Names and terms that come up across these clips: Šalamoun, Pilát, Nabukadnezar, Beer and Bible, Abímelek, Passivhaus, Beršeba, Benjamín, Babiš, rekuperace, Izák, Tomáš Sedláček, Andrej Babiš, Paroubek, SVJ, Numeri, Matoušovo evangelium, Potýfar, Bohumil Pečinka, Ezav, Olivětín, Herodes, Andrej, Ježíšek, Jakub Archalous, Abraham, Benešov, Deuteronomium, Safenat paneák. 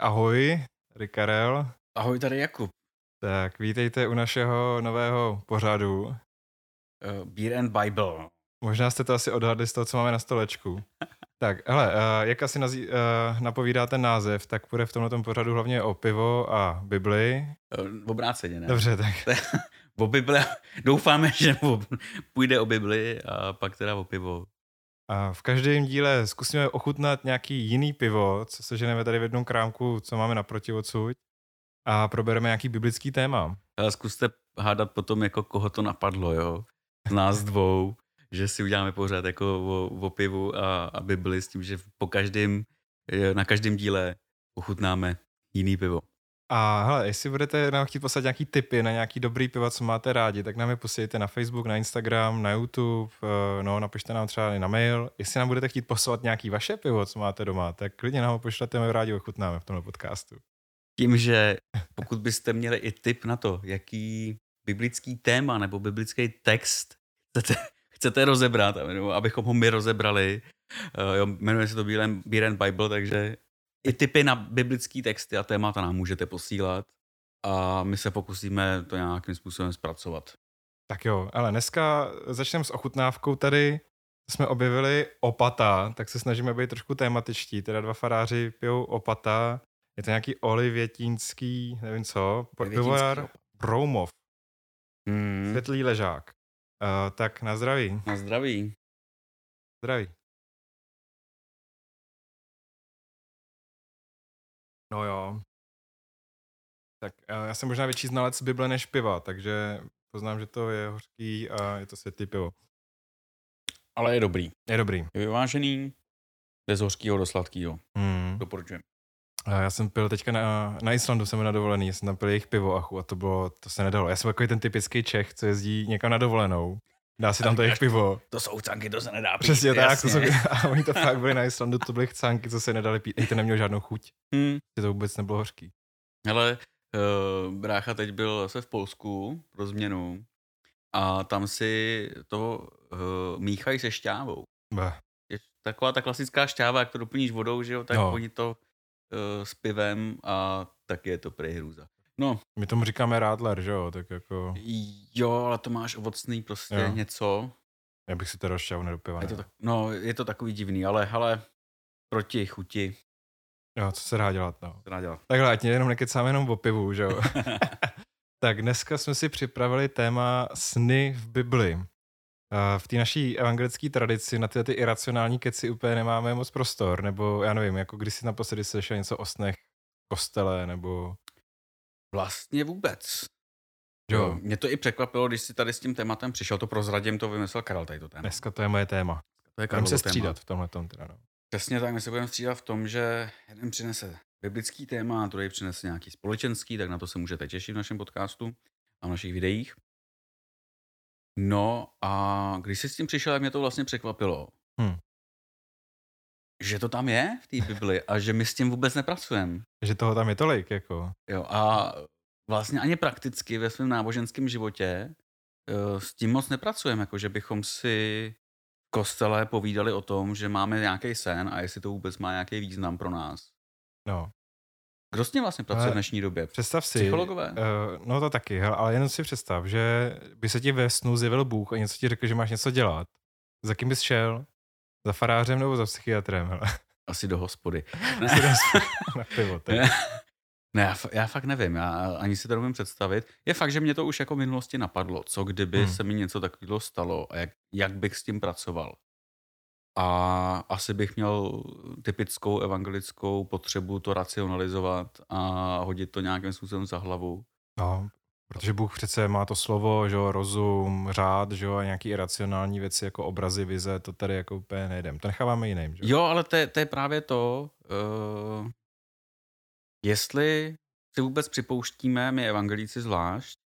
Ahoj, Rikarel. Ahoj, tady Jakub. Tak vítejte u našeho nového pořadu. Beer and Bible. Možná jste to asi odhadli z toho, co máme na stolečku. Tak, hele, jak asi napovídá ten název, tak půjde v tomhletom pořadu hlavně o pivo a Bibli. Obráceně, ne? Dobře, tak. O Bibli, doufáme, že půjde o Bibli a pak teda o pivo. A v každém díle zkusíme ochutnat nějaký jiný pivo, co seženeme tady v jednom krámku, co máme naproti odsud, a probereme nějaký biblický téma. Ale zkuste hádat potom, jako koho to napadlo, jo? Z nás dvou, že si uděláme pořád jako o pivu a Bibli s tím, že na každém díle ochutnáme jiný pivo. A hele, jestli budete nám chtít poslat nějaký tipy na nějaký dobrý piva, co máte rádi, tak nám je posílejte na Facebook, na Instagram, na YouTube, no, napište nám třeba i na mail. Jestli nám budete chtít poslat nějaký vaše pivo, co máte doma, tak klidně nám ho pošlete, my rádi ochutnáme v tomhle podcastu. Tím, že pokud byste měli i tip na to, jaký biblický téma nebo biblický text chcete rozebrat, abychom ho my rozebrali, jmenuje se to Beer and Bible, takže i tipy na biblické texty a témata nám můžete posílat a my se pokusíme to nějakým způsobem zpracovat. Tak jo, ale dneska začneme s ochutnávkou tady. Jsme objevili opata, tak se snažíme být trošku tématičtí. Teda dva faráři pijou opata. Je to nějaký olivětínský, nevím co, pivovar Broumov. Světlý ležák. Tak na zdraví. Na zdraví. Zdraví. No jo. Tak já jsem možná větší znalec Bible než piva, takže poznám, že to je hořký a je to světlý pivo. Ale je dobrý. Je dobrý. Je vyvážený, jde z hořkýho do sladkýho. Doporučujem. Já jsem pil teďka na Islandu, jsem na dovolený, já jsem tam pil jejich pivo a to se nedalo. Já jsem takový ten typický Čech, co jezdí někam na dovolenou. Dá si tam to jejich pivo. To jsou canky, to se nedá pít. Přesně tak. A oni to fakt byli na Islandu, to byly canky, co se nedali pít. I to nemělo žádnou chuť. To vůbec nebylo hořký. Hele, brácha teď byl zase v Polsku pro změnu a tam si to míchají se šťávou. Je taková ta klasická šťáva, jak to doplníš vodou, že jo, tak oni to s pivem a taky je to prej hrůza. No. My tomu říkáme rádler, že jo? Tak jako... Jo, ale to máš ovocný prostě něco. Já bych si to rozšťavu nedopěval. No, je to takový divný, ale proti chuti. Jo, co se dá dělat, no. Takhle, ať jenom nekecáme jenom o pivu, že jo? Tak dneska jsme si připravili téma sny v Bibli. V té naší evangelické tradici na ty iracionální keci úplně nemáme moc prostor, nebo já nevím, jako když si naposledy slyšel něco o snech v kostele, nebo... Vlastně vůbec. Jo. Mě to i překvapilo, když jsi tady s tím tématem přišel, to prozradím, to vymyslel Karel tady to téma. Dneska to je moje téma. Budeme se střídat v tomhletom teda. No. Přesně tak, my se budeme střídat v tom, že jeden přinese biblický téma, druhý přinese nějaký společenský, tak na to se můžete těšit v našem podcastu a v našich videích. No a když jsi s tím přišel, tak mě to vlastně překvapilo. Že to tam je v té Bibli a že my s tím vůbec nepracujeme. Že toho tam je tolik, jako. Jo, a vlastně ani prakticky ve svém náboženském životě s tím moc nepracujeme, jako že bychom si v kostele povídali o tom, že máme nějaký sen a jestli to vůbec má nějaký význam pro nás. No. Kdo s tím vlastně pracuje v dnešní době? Představ si. Psychologové? No to taky, ale jenom si představ, že by se ti ve snu zjevil Bůh a něco ti řekl, že máš něco dělat. Za kým bys šel? Za farářem nebo za psychiatrem? Hele. Asi do hospody. Asi do hospody. Na pivo, ne, já fakt nevím, já ani si to neumím představit. Je fakt, že mě to už jako v minulosti napadlo, co kdyby se mi něco takového stalo a jak bych s tím pracoval. A asi bych měl typickou evangelickou potřebu to racionalizovat a hodit to nějakým způsobem za hlavu. No, protože Bůh přece má to slovo, že jo, rozum, řád, že jo, a nějaký iracionální věci jako obrazy, vize, to tady jako úplně nejdem. To necháváme jiným, že jo? Jo, ale to je právě to, jestli si vůbec připouštíme, my evangelíci zvlášť,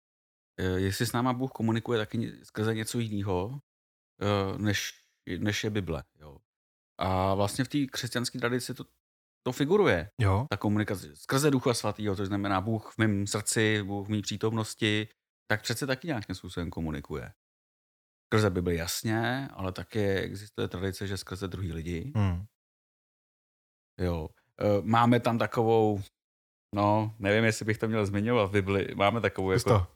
jestli s náma Bůh komunikuje taky skrze něco jiného, než je Bible, jo. A vlastně v té křesťanské tradici to figuruje, jo. Ta komunikace skrze Ducha Svatýho, což znamená Bůh v mém srdci, Bůh v mý přítomnosti, tak přece taky nějakým způsobem komunikuje. Skrze Bibli jasně, ale také existuje tradice, že skrze druhý lidi. Jo. Máme tam takovou No, nevím, jestli bych to měl zmiňovat v Bibli. Máme takovou jako...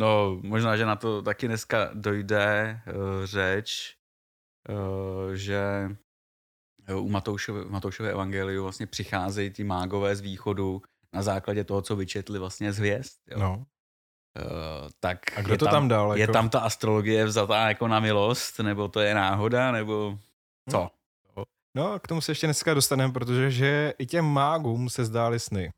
No, možná, že na to taky dneska dojde řeč, že u Matoušově evangeliu vlastně přicházejí ty mágové z východu na základě toho, co vyčetli vlastně z hvězd. Jo? No. Tak a kdo je to tam dal? Jako? Je tam ta astrologie vzatá jako na milost, nebo to je náhoda, nebo co? No, k tomu se ještě dneska dostaneme, protože i těm mágům se zdály sny.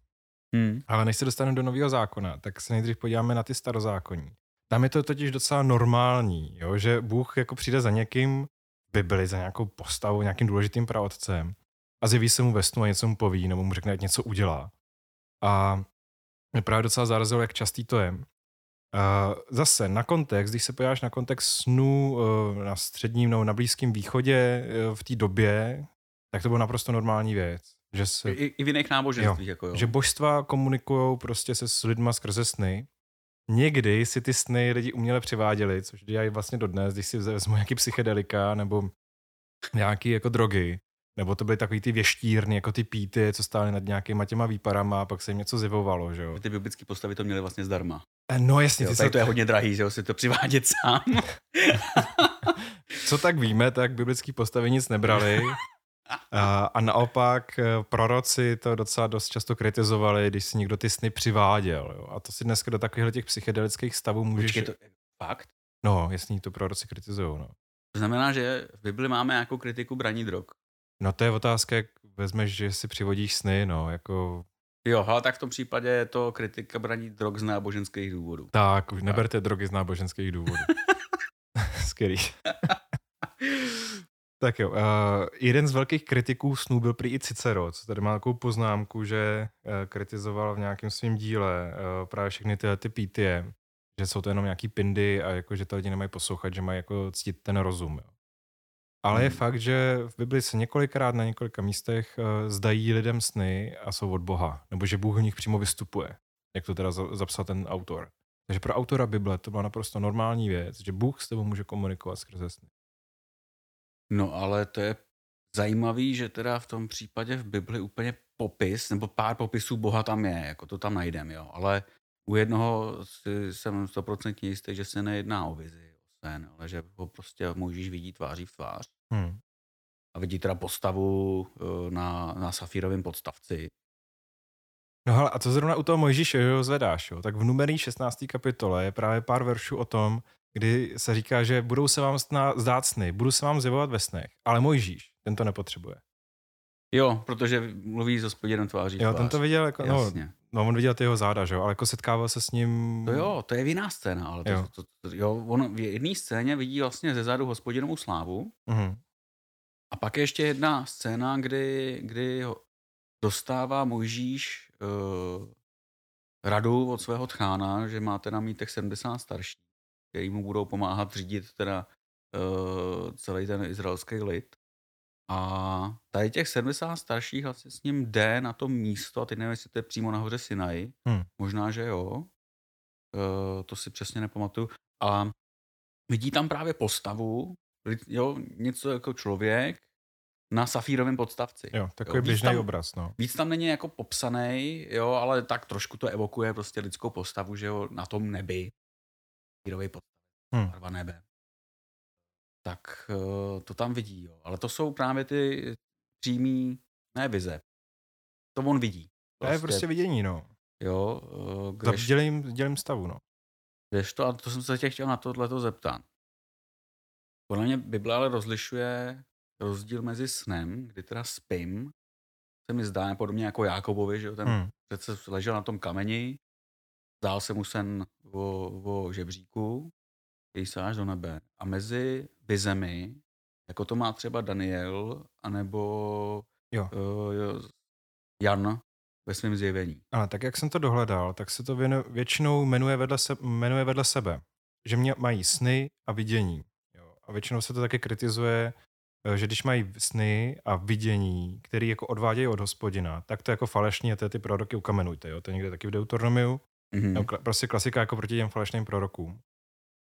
Ale než se dostaneme do Nového zákona, tak se nejdřív podíváme na ty starozákonní. Tam je to totiž docela normální, jo? Že Bůh jako přijde za někým, Bibli, za nějakou postavu, nějakým důležitým praotcem a zjeví se mu ve snu a něco mu poví, nebo mu řekne, ať něco udělá. A mě právě docela zarazilo, jak častý to je. Zase na kontext, když se podíváš na kontext snů na středním nebo na Blízkém východě v té době, tak to bylo naprosto normální věc. Že se, i v jiných náboženstvích. Jako jo. Že božstva komunikujou prostě se s lidma skrze sny. Někdy si ty sny lidi uměle převáděli, což dělají vlastně dodnes, když si vezmu nějaký psychedelika nebo nějaký jako drogy. Nebo to byly takový ty věštírny, jako ty píty, co stály nad nějakýma těma výparama a pak se jim něco zjevovalo, že jo. Ty biblické postavy to měly vlastně zdarma. No jasně. Jo, to je hodně drahý, že jo, si to přivádět sám. Co tak víme, tak biblické postavy nic nebrali. A naopak proroci to docela dost často kritizovali, když si někdo ty sny přiváděl. Jo? A to si dneska do takovýchhle těch psychedelických stavů můžeš... Počkej, to je fakt? No, jasně, to proroci kritizujou. No. To znamená, že v Bibli máme jako kritiku braní drog. No to je otázka, jak vezmeš, že si přivodíš sny, no, jako... Jo, ale tak v tom případě je to kritika braní drog z náboženských důvodů. Tak, už neberte drogy z náboženských důvodů. Skvělý. Tak jo, jeden z velkých kritiků snů byl prý i Cicero, co tady má takovou poznámku, že kritizoval v nějakém svém díle právě všechny tyhle ty pítie, že jsou to jenom nějaký pindy a jako, že to lidi nemají poslouchat, že mají jako ctít ten rozum. Jo. Ale je fakt, že v Bibli se několikrát na několika místech zdají lidem sny a jsou od Boha, nebo že Bůh v nich přímo vystupuje, jak to teda zapsal ten autor. Takže pro autora Bible to byla naprosto normální věc, že Bůh s tebou může komunikovat skrze sny. No ale to je zajímavý, že teda v tom případě v Bibli úplně popis, nebo pár popisů Boha tam je, jako to tam najdeme, jo. Ale u jednoho jsem 100% jistý, že se nejedná o vizi, o sen, ale že ho prostě Mojžíš vidí tváří v tvář. A vidí teda postavu na safírovém podstavci. No hele, a co zrovna u toho Mojžíše ho zvedáš, jo? Tak v Numeri 16. kapitole je právě pár veršů o tom, kdy se říká, že budou se vám zdát sny, budu se vám zjevovat ve snech, ale Mojžíš, ten to nepotřebuje. Jo, protože mluví s Hospodinem tváří. Jo, ten to viděl, jako, on viděl ty jeho záda, že jo, ale jako setkával se s ním... To jo, to je v jiná scéna, ale on v jedné scéně vidí vlastně ze zádu Hospodinovou slávu a pak je ještě jedna scéna, kdy dostává Mojžíš radu od svého tchána, že máte na mítech 70 starších, který mu budou pomáhat řídit teda celý ten izraelský lid. A tady těch 70 starších vlastně s ním jde na to místo, a teď nevím, jestli to je přímo nahoře Sinaj, možná, že jo, to si přesně nepamatuju. A vidí tam právě postavu, jo, něco jako člověk na safírovém podstavci. Jo, takový běžný obraz, no. Víc tam není jako popsaný, jo, ale tak trošku to evokuje prostě lidskou postavu, že jo, na tom nebi. Nebe. Tak to tam vidí, jo. Ale to jsou právě ty přímý, ne vize. To on vidí. Prostě. To je prostě vidění, no. Jo. Dělím stavu, no. A to jsem se tě chtěl na tohleto zeptat. Podle mě Bible ale rozlišuje rozdíl mezi snem, kdy teda spím, se mi zdá podobně jako Jákobovi, že jo, ten přece ležel na tom kameni, zdál se mu sen o žebříku, který sáš do nebe. A mezi vizemi, jako to má třeba Daniel, anebo Jan ve svém zjevení. Ale tak, jak jsem to dohledal, tak se to většinou jmenuje vedle sebe. Že mají sny a vidění. Jo. A většinou se to taky kritizuje, že když mají sny a vidění, které jako odvádějí od Hospodina, tak to jako falešně, ty proroky ukamenujte. Jo. To je někde taky v Deuteronomiu. Prostě klasika jako proti těm falešným prorokům.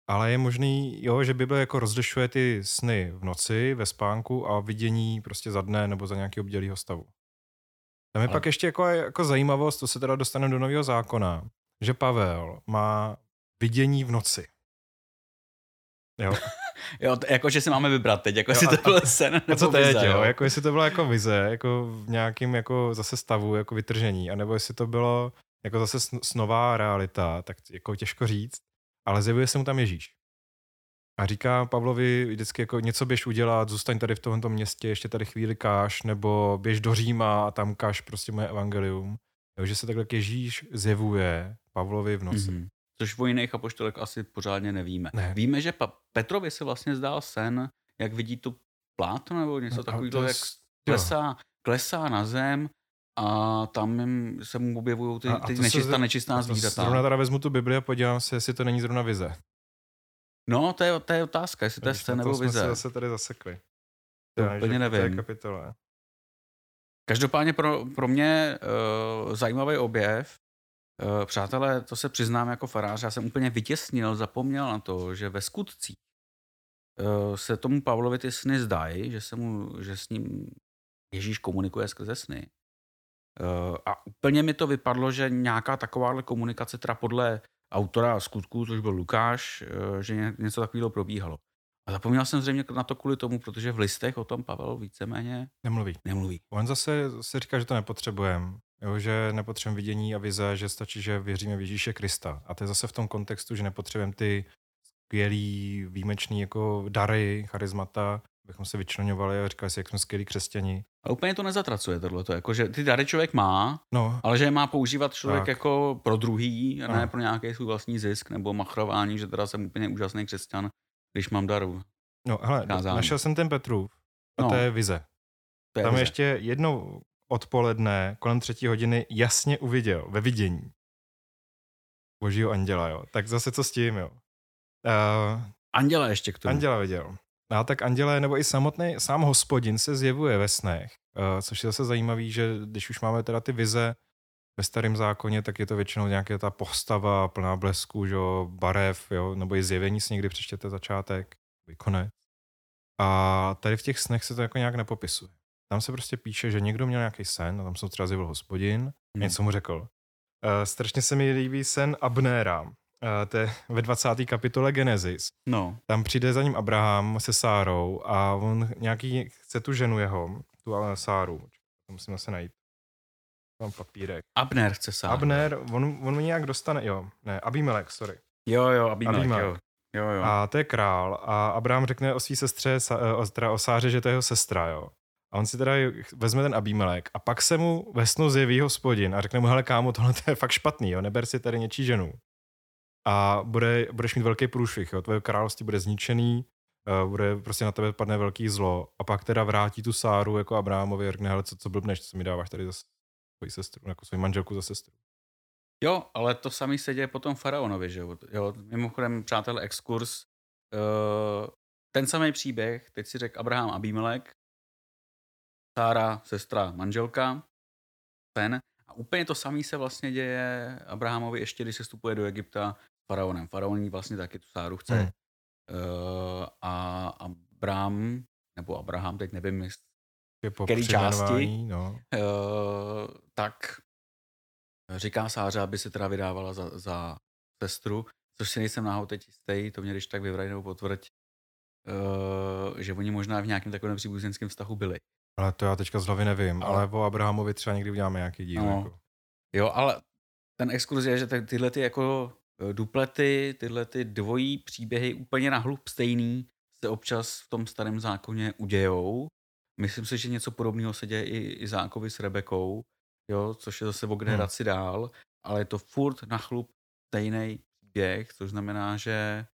Ale je možný, jo, že Bible jako rozlišuje ty sny v noci, ve spánku a vidění prostě za dne nebo za nějaký obdělýho stavu. Tam je pak ještě jako zajímavost, to se teda dostaneme do Nového zákona, že Pavel má vidění v noci. Jo. Jo, jakože si máme vybrat teď, jako jestli to byl sen nebo a co teď, vize, jo? Jako jestli to byla jako vize, jako v nějakým jako zase stavu, jako vytržení, anebo jestli to bylo jako zase snová realita, tak jako těžko říct, ale zjevuje se mu tam Ježíš. A říká Pavlovi vždycky jako něco běž udělat, zůstaň tady v tomto městě, ještě tady chvíli káž, nebo běž do Říma a tam káž prostě moje evangelium. Takže se takhle Ježíš zjevuje Pavlovi v noci. Mm-hmm. Což o jiných apoštolech asi pořádně nevíme. Ne. Víme, že Petrovi se vlastně zdál sen, jak vidí tu plátno nebo něco takového, jak klesá na zem a tam se mu objevují ty nečistá zvířata. Zrovna teda vezmu tu Bibli a podívám se, jestli to není zrovna vize. No, to je otázka, jestli to je sen nebo vize. Jsme se zase tady zasekli. To úplně nevím. Každopádně pro mě zajímavý objev. Přátelé, to se přiznám jako farář, já jsem úplně zapomněl na to, že ve skutcích se tomu Pavlovi ty sny zdají, že s ním Ježíš komunikuje skrze sny. A úplně mi to vypadlo, že nějaká takováhle komunikace, teda podle autora skutků, což byl Lukáš, že něco takového probíhalo. A zapomněl jsem zřejmě na to kvůli tomu, protože v listech o tom Pavel víceméně nemluví. On zase říká, že to nepotřebujeme. Jo, že nepotřebujeme vidění a vize, že stačí, že věříme v Ježíše Krista. A to je zase v tom kontextu, že nepotřebujeme ty skvělý, výjimečný jako dary, charismata, abychom se vyčleňovali a říkali si, jak jsme skvělí křesťani. A úplně to nezatracuje tohleto, jako, že ty dary člověk má, ale že je má používat člověk jako pro druhý, a ne pro nějaký svůj vlastní zisk nebo machrování, že teda jsem úplně úžasný křesťan, když mám daru. No hele, našel jsem ten Petrův a to je vize. Tam ještě jednou odpoledne kolem 3:00 jasně uviděl ve vidění božího anděla, jo. Tak zase co s tím, jo. Anděla ještě k tomu. Anděla viděl. A tak anděle nebo i sám Hospodin se zjevuje ve snech, což je zase zajímavý, že když už máme teda ty vize ve starém zákoně, tak je to většinou nějaká ta postava plná blesku, jo, barev, jo, nebo i zjevení si někdy přečtěte začátek, konec. A tady v těch snech se to jako nějak nepopisuje. Tam se prostě píše, že někdo měl nějaký sen, a tam se třeba zjevil Hospodin, něco mu řekl. Strašně se mi líbí sen Abnéra, to je ve 20. kapitole Genesis. No. Tam přijde za ním Abraham se Sárou a on nějaký chce tu ženu jeho, tu Sáru, to musím se najít. Mám papírek. Abner chce Sáru. Abner, on nějak dostane, Abímelek, sorry. Abímelek. Jo. A to je král a Abraham řekne o svý sestře, o Sáře, že to je jeho sestra, jo. A on si teda vezme ten Abímelek a pak se mu ve snu zjeví Hospodin a řekne mu, hele kámo, tohle je fakt špatný, jo, neber si tady něčí ženu. A budeš mít velký průšvih, jo, tvoje království bude zničený, bude prostě na tebe padne velký zlo a pak teda vrátí tu Sáru jako Abrahamovi a řekne, hele, co blbneš, co mi dáváš tady za svoji sestru, jako svoji manželku za sestru. Jo, ale to samý se děje potom Faraonovi, že jo, mimochodem, přátel, exkurs, ten samý příběh, teď si řekl Abraham Abímelek, Sára, sestra, manželka, ten. A úplně to samé se vlastně děje Abrahamovi ještě, když se vstupuje do Egypta faraonem. Faraon vlastně taky tu Sáru chce. A Abraham, teď nevím, který části, tak říká Sáře, aby se teda vydávala za sestru, což si nejsem náhodou teď jistý, to mě když tak vyvrají nebo potvrď, že oni možná v nějakém takovém příbuzenském vztahu byli. Ale to já teďka z hlavy nevím, ale o Abrahamovi třeba někdy uděláme nějaký díl. No. Jako. Jo, ale ten exkurs je, že tyhle ty jako duplety, tyhle ty dvojí příběhy úplně nahlub stejný se občas v tom starém zákoně udějou. Myslím si, že něco podobného se děje i Izákovi s Rebekou, jo, což je zase o generaci dál, ale je to furt nahlub stejný příběh, což znamená, že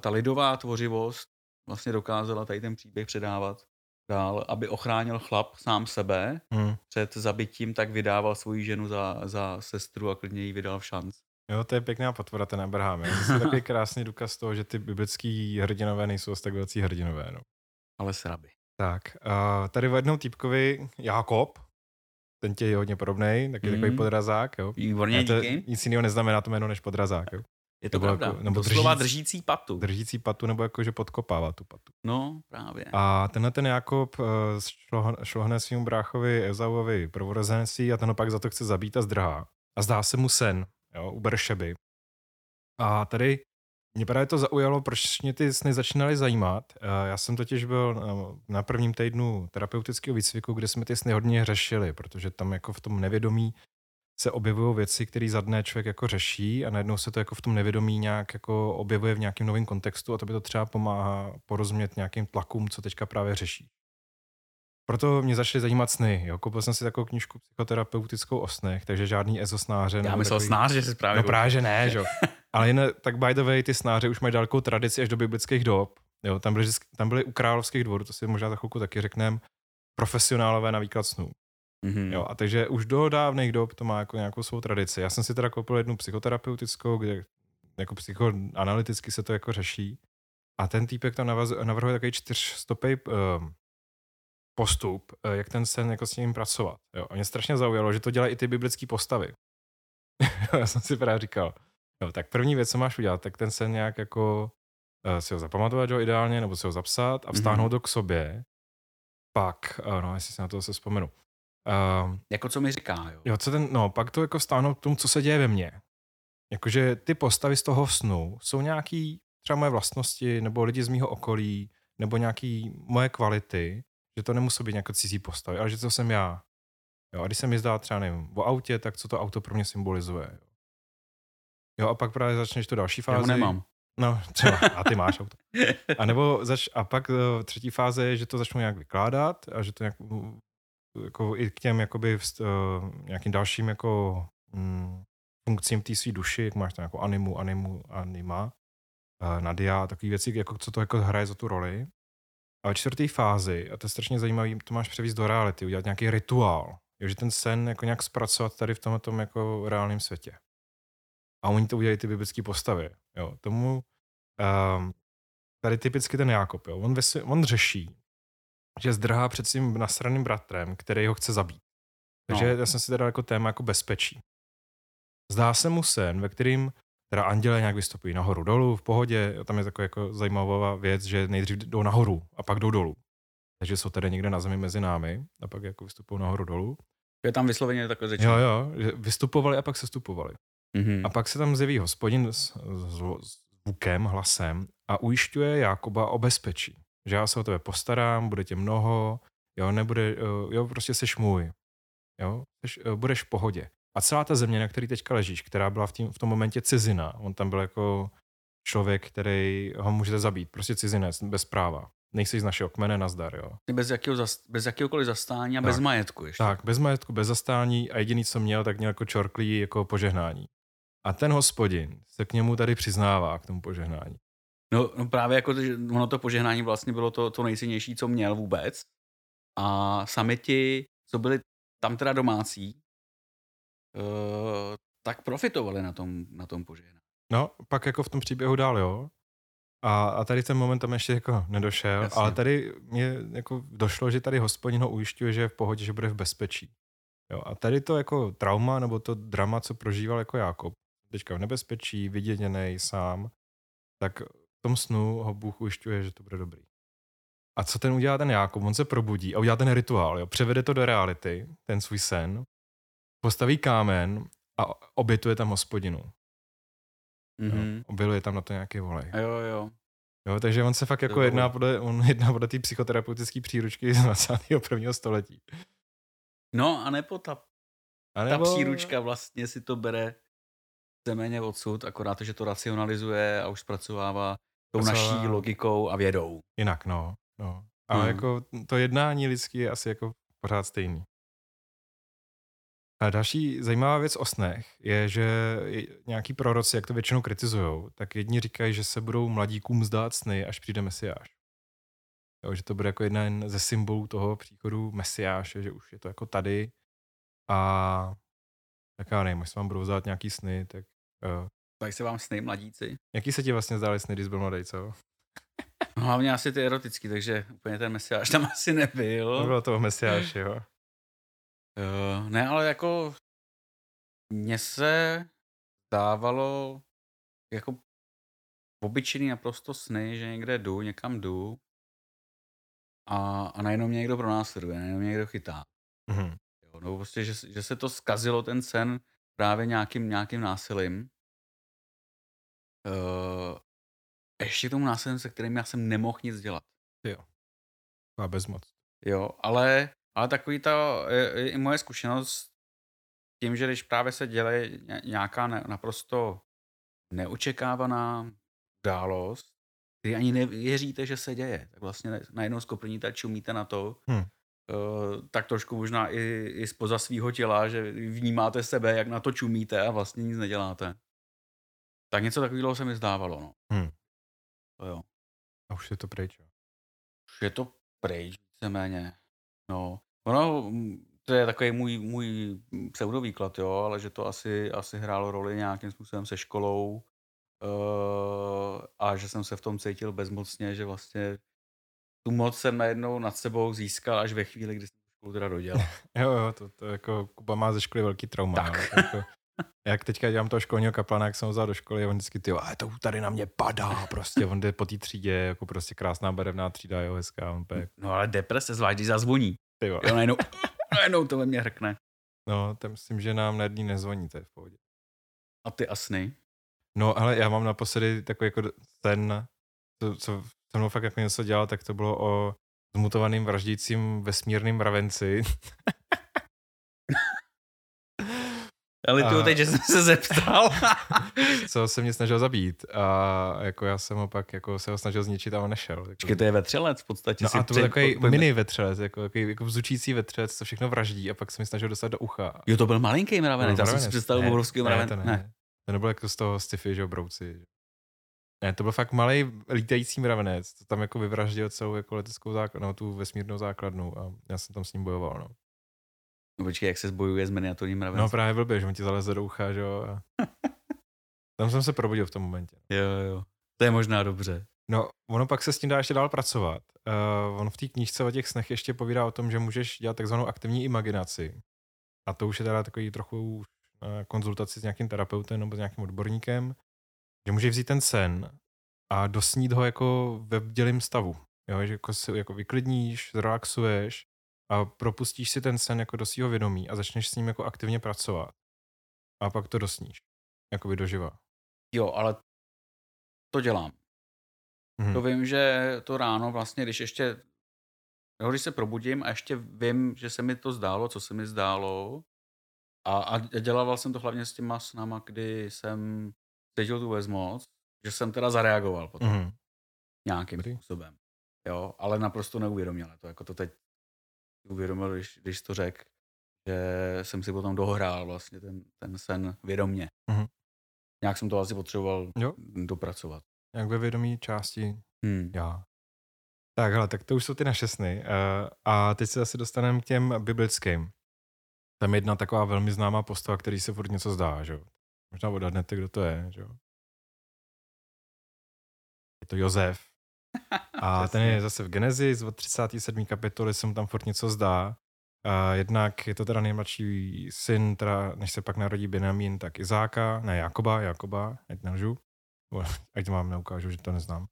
ta lidová tvořivost vlastně dokázala tady ten příběh předávat dál, aby ochránil chlap sám sebe před zabitím, tak vydával svoji ženu za sestru a klidně jí vydal v šanc. Jo, to je pěkná potvrda, ten Abraham. To je takový krásný důkaz toho, že ty biblický hrdinové nejsou asi tak velcí hrdinové. No. Ale sraby. Tak, tady v jednou týpkovi Jakob, ten tě je hodně podobnej, taky takový podrazák. Jo. Výborně, díky. Nic jiného neznamená to jméno než podrazák. Jo. Je to pravda. Jako, nebo doslova držící patu. Držící patu, nebo jakože podkopává tu patu. No, právě. A tenhle ten Jakob šlohne svým bráchovi Ezavovi prvorozenství a ten ho pak za to chce zabít a zdrhá. A zdá se mu sen, jo, u Beršeby. A tady mě právě to zaujalo, proč mě ty sny začínaly zajímat. Já jsem totiž byl na prvním týdnu terapeutického výcviku, kde jsme ty sny hodně řešili, protože tam jako v tom nevědomí se objevují věci, které za dne člověk jako řeší a najednou se to jako v tom nevědomí nějak jako objevuje v nějakém novém kontextu a to by to třeba pomáhá porozumět nějakým tlakům, co teďka právě řeší. Proto mě začaly zajímat sny. Jo. Koupil jsem si takovou knížku psychoterapeutickou o snech, takže žádný ezosnáře. Já myslel takový... snáře, že se právě... No právě, že ne, jo. Ale jinak, tak by the way, ty snáře už mají dalekou tradici až do biblických dob. Jo, tam byly u královských dvorů, to si možná za chvilku taky řekneme, profesionálové na výklad snů. Mm-hmm. Jo, a takže už do dávných dob to má jako nějakou svou tradici. Já jsem si teda koupil jednu psychoterapeutickou, kde jako psychoanalyticky se to jako řeší. A ten týpek tam navrhuje takový čtyřstopej postup, jak ten sen jako s ním pracovat. Jo. A mě strašně zaujalo, že to dělají i ty biblické postavy. Já jsem si právě říkal, jo, tak první věc, co máš udělat, tak ten sen nějak jako si ho zapamatovat, jo, ideálně, nebo si ho zapsat a vztáhnout ho k sobě. Pak, no, jestli si na to zase vzpomenu. Jako co mi říká, jo? Jo, pak to jako stáhnout k tomu, co se děje ve mně. Jakože ty postavy z toho snu jsou nějaký třeba moje vlastnosti, nebo lidi z mýho okolí, nebo nějaký moje kvality, že to nemusí být nějaké cizí postavy, ale že to jsem já. Jo, a když se mi zdá třeba, nevím, o autě, tak co to auto pro mě symbolizuje. Jo, a pak právě začneš tu další fázi. Já ho nemám. No, třeba. A ty máš auto. A nebo pak třetí fáze je, že to začnu nějak vykládat a že to nějak jako i k těm jakoby, nějakým dalším jako, funkcím té své duši, jak máš tam jako anima, nadia a takové věci, jako, co to jako hraje za tu roli. A ve čtvrté fázi, a to je strašně zajímavé, to máš převést do reality, udělat nějaký rituál, jo, že ten sen jako nějak zpracovat tady v tomhletom jako reálném světě. A oni to udělají ty biblické postavy. Jo. Tomu tady typicky ten Jákob, jo. On řeší, že zdrhá před svým nasraným bratrem, který ho chce zabít. Takže Já jsem si teda jako téma jako bezpečí. Zdá se mu sen, ve kterým teda anděle nějak vystupují nahoru, dolů, v pohodě. Tam je taková jako zajímavá věc, že nejdřív jdou nahoru a pak jdou dolů. Takže jsou tady někde na zemi mezi námi a pak jako vystupují nahoru, dolů. Je tam vysloveně takové řečení. Jo, že vystupovali a pak sestupovali. Mm-hmm. A pak se tam zjeví hospodin s zvukem, hlasem a ujišťuje Jákoba o bezpečí. Že já se o tebe postarám, bude tě mnoho, jo, nebude, jo, prostě seš můj, jo, budeš v pohodě. A celá ta země, na který teďka ležíš, která byla v tom momentě cizina, on tam byl jako člověk, který ho můžete zabít, prostě cizinec, bez práva. Nejsi z našeho kmene, nazdar, jo. Bez jakýhokoliv zastání a tak, bez majetku ještě. Tak, bez majetku, bez zastání a jediný, co měl, tak měl jako čorklí, jako požehnání. A ten hospodin se k němu tady přiznává, k tomu požehnání. No právě jako ono to požehnání vlastně bylo to nejcennější, co měl vůbec. A sami ti, co byli tam teda domácí, tak profitovali na tom požehnání. No, pak jako v tom příběhu dál, jo. A tady ten moment tam ještě jako nedošel. Jasně. Ale tady mě jako došlo, že tady hospodin ho ujišťuje, že je v pohodě, že bude v bezpečí. Jo, a tady to jako trauma nebo to drama, co prožíval jako Jákob, teďka v nebezpečí, vyděděnej, sám, tak v tom snu ho Bůh ujišťuje, že to bude dobrý. A co ten udělá ten Jákob? On se probudí a udělá ten rituál. Jo? Převede to do reality, ten svůj sen, postaví kámen a obětuje tam hospodinu. Mm-hmm. Obiluje tam na to nějaký volej. Jo, takže on se fakt jako jedná podle té psychoterapeutické příručky z 21. století. No a nebo ta příručka vlastně si to bere seméně odsud, akorát to, že to racionalizuje a už zpracovává tou naší logikou a vědou. Jinak, no. Ale jako to jednání lidské je asi jako pořád stejný. A další zajímavá věc o snech je, že nějaký proroci, jak to většinou kritizujou, tak jedni říkají, že se budou mladíkům zdát sny, až přijde Mesiáš. Jo, že to bude jako jeden ze symbolů toho příchodu Mesiáše, že už je to jako tady. A tak já nevím, až se vám budou zdát nějaký sny, tak... Tak se vám sny, mladíci. Jaký se ti vlastně zdály sny, když byl mladý, co? Hlavně asi ty erotický, takže úplně ten Mesiáš tam asi nebyl. Nebylo to o Mesiáši, jo? Ne, ale jako mně se dávalo, jako obyčejný naprosto sny, že někde jdu, někam jdu a najednou mě někdo pronásleduje, najednou mě někdo chytá. Mm-hmm. Jo, no prostě, že se to zkazilo ten sen právě nějakým násilím. Ještě tomu násilím, se kterým já jsem nemohl nic dělat. Jo. A bezmoc. Jo, ale takový ta je i moje zkušenost tím, že když právě se děje nějaká naprosto neočekávaná událost, kdy ani nevěříte, že se děje, tak vlastně najednou skoprníte a čumíte na to, tak trošku možná i spoza svýho těla, že vnímáte sebe, jak na to čumíte a vlastně nic neděláte. Tak něco takového se mi zdávalo. No. To jo. A už je to pryč. Už je to pryč, víceméně. No, ono, to je takový můj pseudovýklad, jo, ale že to asi hrálo roli nějakým způsobem se školou a že jsem se v tom cítil bezmocně, že vlastně tu moc jsem najednou nad sebou získal až ve chvíli, kdy jsem školu teda dodělal. Jo, to jako Kuba má ze školy velký trauma. Tak. No, jako, jak teďka dělám toho školního kaplana, jak jsem ho vzal do školy a on vždycky, to tady na mě padá, prostě on jde po té třídě, jako prostě krásná barevná třída, jo, hezká. No ale deprese, zvlášť když zazvoní. Jo, najednou to ve mě hrkne. No, tam myslím, že nám na dní nezvoní, to je v pohodě. A ty a sny? No, ale já mám naposledy takový jako ten, co se mnou fakt jako něco dělal, tak to bylo o zmutovaným vraždícím vesmírným mravenci. Ale ty teď, že jsem se zeptal. Co se mě snažil zabít a jako já jsem ho pak jako se ho snažil zničit a on nešel. Počkej, to je vetřelec v podstatě. No si a to byl takový mini vetřelec, jako vzučící vetřelec, co všechno vraždí a pak se mi snažil dostat do ucha. Jo, to byl malinký mravenec, já jsem si představil obrovský mravenec. Ne, to nebylo jako z toho sci-fi, že brouci. Ne, to byl fakt malej lítající mravenec, to tam jako vyvraždil celou jako leteckou základnu, no, tu vesmírnou základnu a já jsem tam s ním bojoval, no. No počkej, jak se zbojuje s miniaturním mravencem. No právě blbě, že on ti zaleze do ucha, že jo. A... Tam jsem se probudil v tom momentě. Jo. To je možná dobře. No, ono pak se s tím dá ještě dál pracovat. On v té knížce o těch snech ještě povídá o tom, že můžeš dělat takzvanou aktivní imaginaci. A to už je teda takový trochu konzultaci s nějakým terapeutem nebo s nějakým odborníkem, že můžeš vzít ten sen a dosnít ho jako ve bdělým stavu. Jo, že jako si jako vyklidníš, zrelaxuješ, a propustíš si ten sen jako do svého vědomí a začneš s ním jako aktivně pracovat. A pak to dosníš. Jakoby doživa. Jo, ale to dělám. To vím, že to ráno vlastně, když se probudím a ještě vím, že se mi to zdálo, co se mi zdálo a dělával jsem to hlavně s těma snama, kdy jsem cítil tu bezmoc, že jsem teda zareagoval potom. Nějakým způsobem. Jo, ale naprosto neuvědoměle. To jako to teď uvědomil, když to řekl, že jsem si potom dohrál vlastně ten sen vědomně. Nějak jsem to asi potřeboval dopracovat. Jak ve vědomí části já. Tak hele, tak to už jsou ty naše sny. A teď se zase dostaneme k těm biblickým. Tam je jedna taková velmi známá postava, který se furt něco zdá, že? Možná odhadnete, kdo to je, že? Je to Josef. A ten je zase v Genesis, od 37. kapitoly se mu tam furt něco zdá. A jednak je to teda nejmladší syn, teda, než se pak narodí Benjamín, tak Izáka, ne Jakoba, ať nelžu, ať to vám neukážu, že to neznám.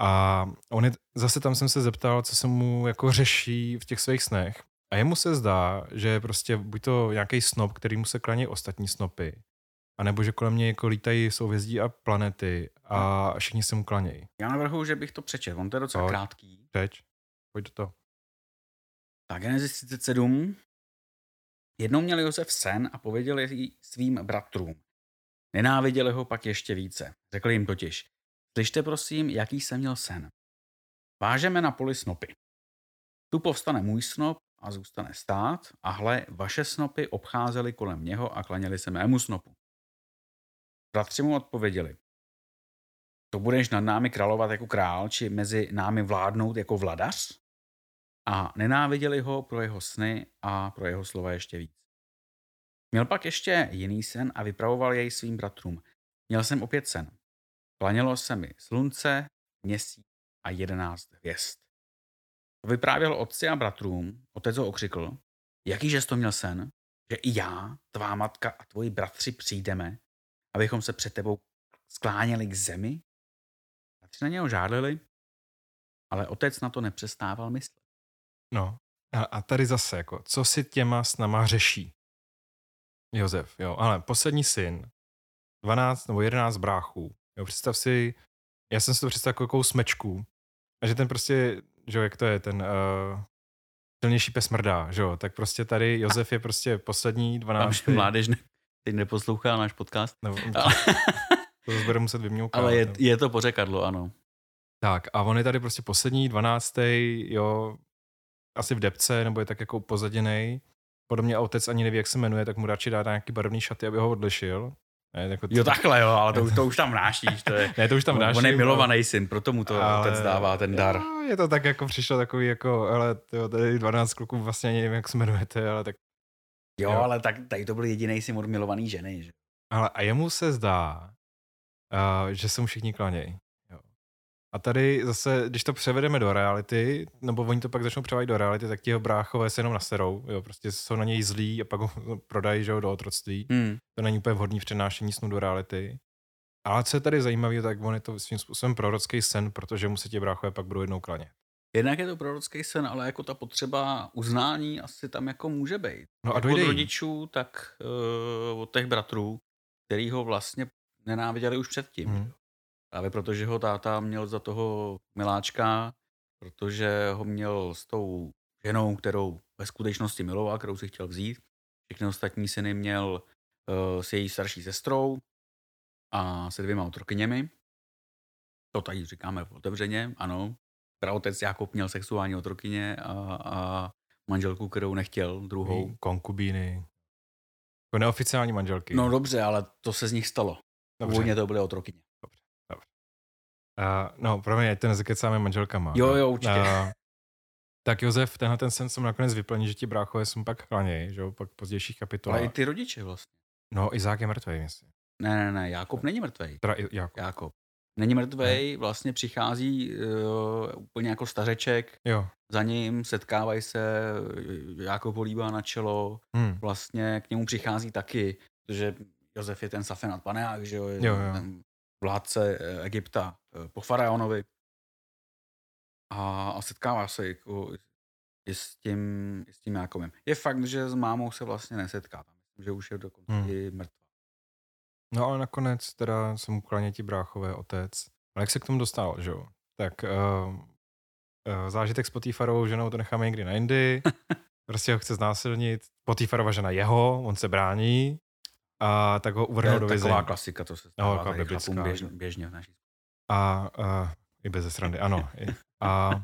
A on je, zase tam jsem se zeptal, co se mu jako řeší v těch svých snech. A jemu se zdá, že prostě buď to nějaký snop, kterýmu se klanějí ostatní snopy, a nebo že kolem něj jako lítají souhvězdí a planety a všichni se mu klanějí. Já navrhuji, že bych to přečetl. On to je docela krátký. Přeč. Pojď do toho. Tak Genesis 37. Jednou měl Josef sen a pověděl ji svým bratrům. Nenáviděli ho pak ještě více. Řekl jim totiž. Slyšte prosím, jaký jsem měl sen. Vážeme na poli snopy. Tu povstane můj snop a zůstane stát a hle, vaše snopy obcházely kolem něho a klaněly se mému snopu. Bratři mu odpověděli, to budeš nad námi královat jako král, či mezi námi vládnout jako vladař? A nenáviděli ho pro jeho sny a pro jeho slova ještě víc. Měl pak ještě jiný sen a vypravoval jej svým bratrům. Měl jsem opět sen. Klanělo se mi slunce, měsíc a 11 hvězd. To vyprávěl otci a bratrům, otec ho okřikl, jakýže jsi to měl sen, že i já, tvá matka a tvoji bratři přijdeme, abychom se před tebou skláněli k zemi a tři na něho žádlili, ale otec na to nepřestával myslet. No a tady zase, jako, co si těma s náma řeší? Josef, jo, ale poslední syn, 12 nebo 11 bráchů, jo, představ si, já jsem si to představil jako jakou smečku, a že ten prostě, že jak to je, ten silnější pes mrdá, že jo, tak prostě tady Josef je prostě poslední 12. Tam mládež teď neposlouchá náš podcast. No, to zase bude muset vymňoukat. Ale je to pořekadlo, ano. Tak a on je tady prostě poslední 12, jo, asi v debce, nebo je tak jako upozaděnej. Podobně a otec ani neví, jak se jmenuje, tak mu radši dá nějaký barevný šaty, aby ho odlišil. Ne, jako jo takhle, jo, ale to už tam vnášíš. To je, ne, to už tam vnášíš. On je milovaný syn, proto mu to ale, otec dává ten dar. Jo, je to tak, jako přišlo takový, jako, hele, jo, tady 12 kluků, vlastně ani nevím, jak se jmenujete, ale tak. Jo, jo. Ale tak tady to byl jedinej syn od milovaný ženy, že? Ale a jemu se zdá, že se mu všichni klanějí. A tady zase, když to převedeme do reality, nebo oni to pak začnou převádět do reality, tak tího bráchové se jenom naserou, jo, prostě jsou na něj zlí a pak ho prodají, že jo, do otroctví. To není úplně vhodný přenášení snu do reality. Ale co je tady zajímavé, tak on je to svým způsobem prorocký sen, protože mu se ti bráchové pak budou jednou klanět. Jednak je to prorocký sen, ale jako ta potřeba uznání asi tam jako může být. No a dojde od rodičů, tak od těch bratrů, který ho vlastně nenáviděli už předtím. Právě protože ho táta měl za toho miláčka, protože ho měl s tou ženou, kterou ve skutečnosti miloval, kterou si chtěl vzít. Všechny ostatní syny měl s její starší sestrou a se 2 otrokyněmi. To tady říkáme otevřeně, ano. Praotec Jakob měl sexuální otrokyně a manželku, kterou nechtěl, druhou. Konkubíny. To neoficiální manželky. No dobře, ale to se z nich stalo. Původně to byly otrokyně. No, pro mě, ať to nezakecáme manželkama. Jo, určitě. Tak Josef, tenhle ten sen jsem nakonec vyplnil, že ti bráchové jsou pak chráněj, že jo, pak pozdějších kapitolách. Ale i ty rodiče vlastně. No, Izák je mrtvej, myslím. Ne, Jakob není mrtvej. Teda Jakob. Není mrtvej, ne. Vlastně přichází úplně jako stařeček, jo. Za ním setkávají se, Jakob líbá na čelo, vlastně k němu přichází taky, protože Josef je ten Safenat paneák, že jo, jo. Ten vládce Egypta po Faraonovi a setkává se jako s tím Jákobem. Je fakt, že s mámou se vlastně nesetká. Myslím, že už je dokonce i mrtvá. No ale nakonec teda se mu klaní ti bráchové otec. Ale jak se k tomu dostal, že jo? Tak zážitek s Potýfarovou ženou to necháme někdy na jindy. Prostě ho chce znásilnit. Potýfarova žena jeho, on se brání. A tak ho uvrhnul do vězení. To je taková klasika, to se stává tady chlapům běžně v naší. A i bez srandy, ano. A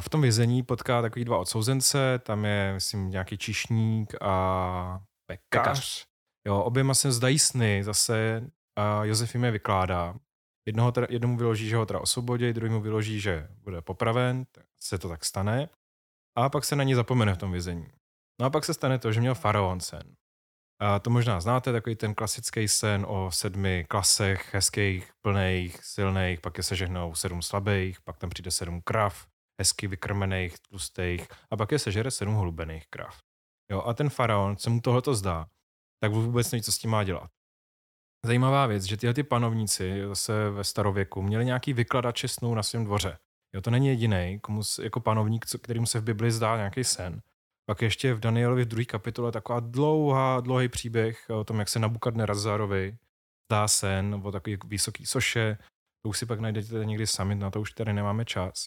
v tom vězení potká takový 2 odsouzence, tam je, myslím, nějaký číšník a pekař. Jo, oběma se zdají sny zase a Josef jim je vykládá. Jednomu vyloží, že ho teda osvobodí, druhému vyloží, že bude popraven, se to tak stane. A pak se na ní zapomene v tom vězení. No a pak se stane to, že měl Faraon sen. A to možná znáte, takový ten klasický sen o 7 klasech, hezkých, plných, silných, pak je sežehnou 7 slabých, pak tam přijde 7 krav, hezky vykrmených, tlustých a pak je sežere 7 holubených krav. Jo, a ten Faraon, co mu tohleto zdá, tak vůbec neví, co s tím má dělat. Zajímavá věc, že tyhle panovníci zase ve starověku měli nějaký vykladače snů na svém dvoře. Jo, to není jedinej, jako panovník, kterým se v Bibli zdá nějaký sen. Pak ještě v Danielovi v 2. kapitole taková dlouhý příběh o tom, jak se Nabukadnezarovi zdá sen o takový vysoký soše. To už si pak najdete někdy sami, na to už tady nemáme čas.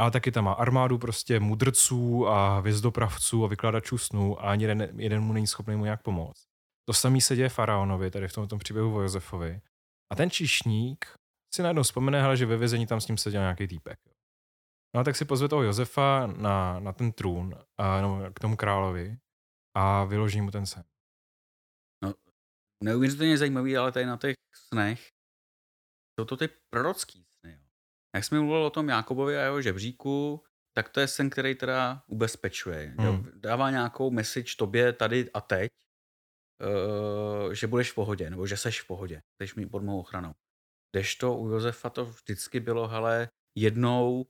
Ale taky tam má armádu prostě mudrců a hvězdopravců a vykladačů snů a ani jeden mu není schopný mu nějak pomoct. To samé se děje Faraonovi, tady v tomto příběhu o Josefovi. A ten číšník si najednou vzpomene, hele, že ve vězení tam s ním seděl nějaký týpek. No tak si pozve toho Josefa na ten trůn, k tomu královi a vyloží mu ten sen. No, neuvěřitelně zajímavý, ale tady na těch snech jsou to ty prorocký sny. Jo. Jak jsme mluvili o tom Jákobovi a jeho žebříku, tak to je sen, který teda ubezpečuje. Jo. Dává nějakou message tobě tady a teď, že budeš v pohodě, nebo že seš v pohodě, seš pod mou ochranou. Kdežto u Josefa to vždycky bylo, hele, jednou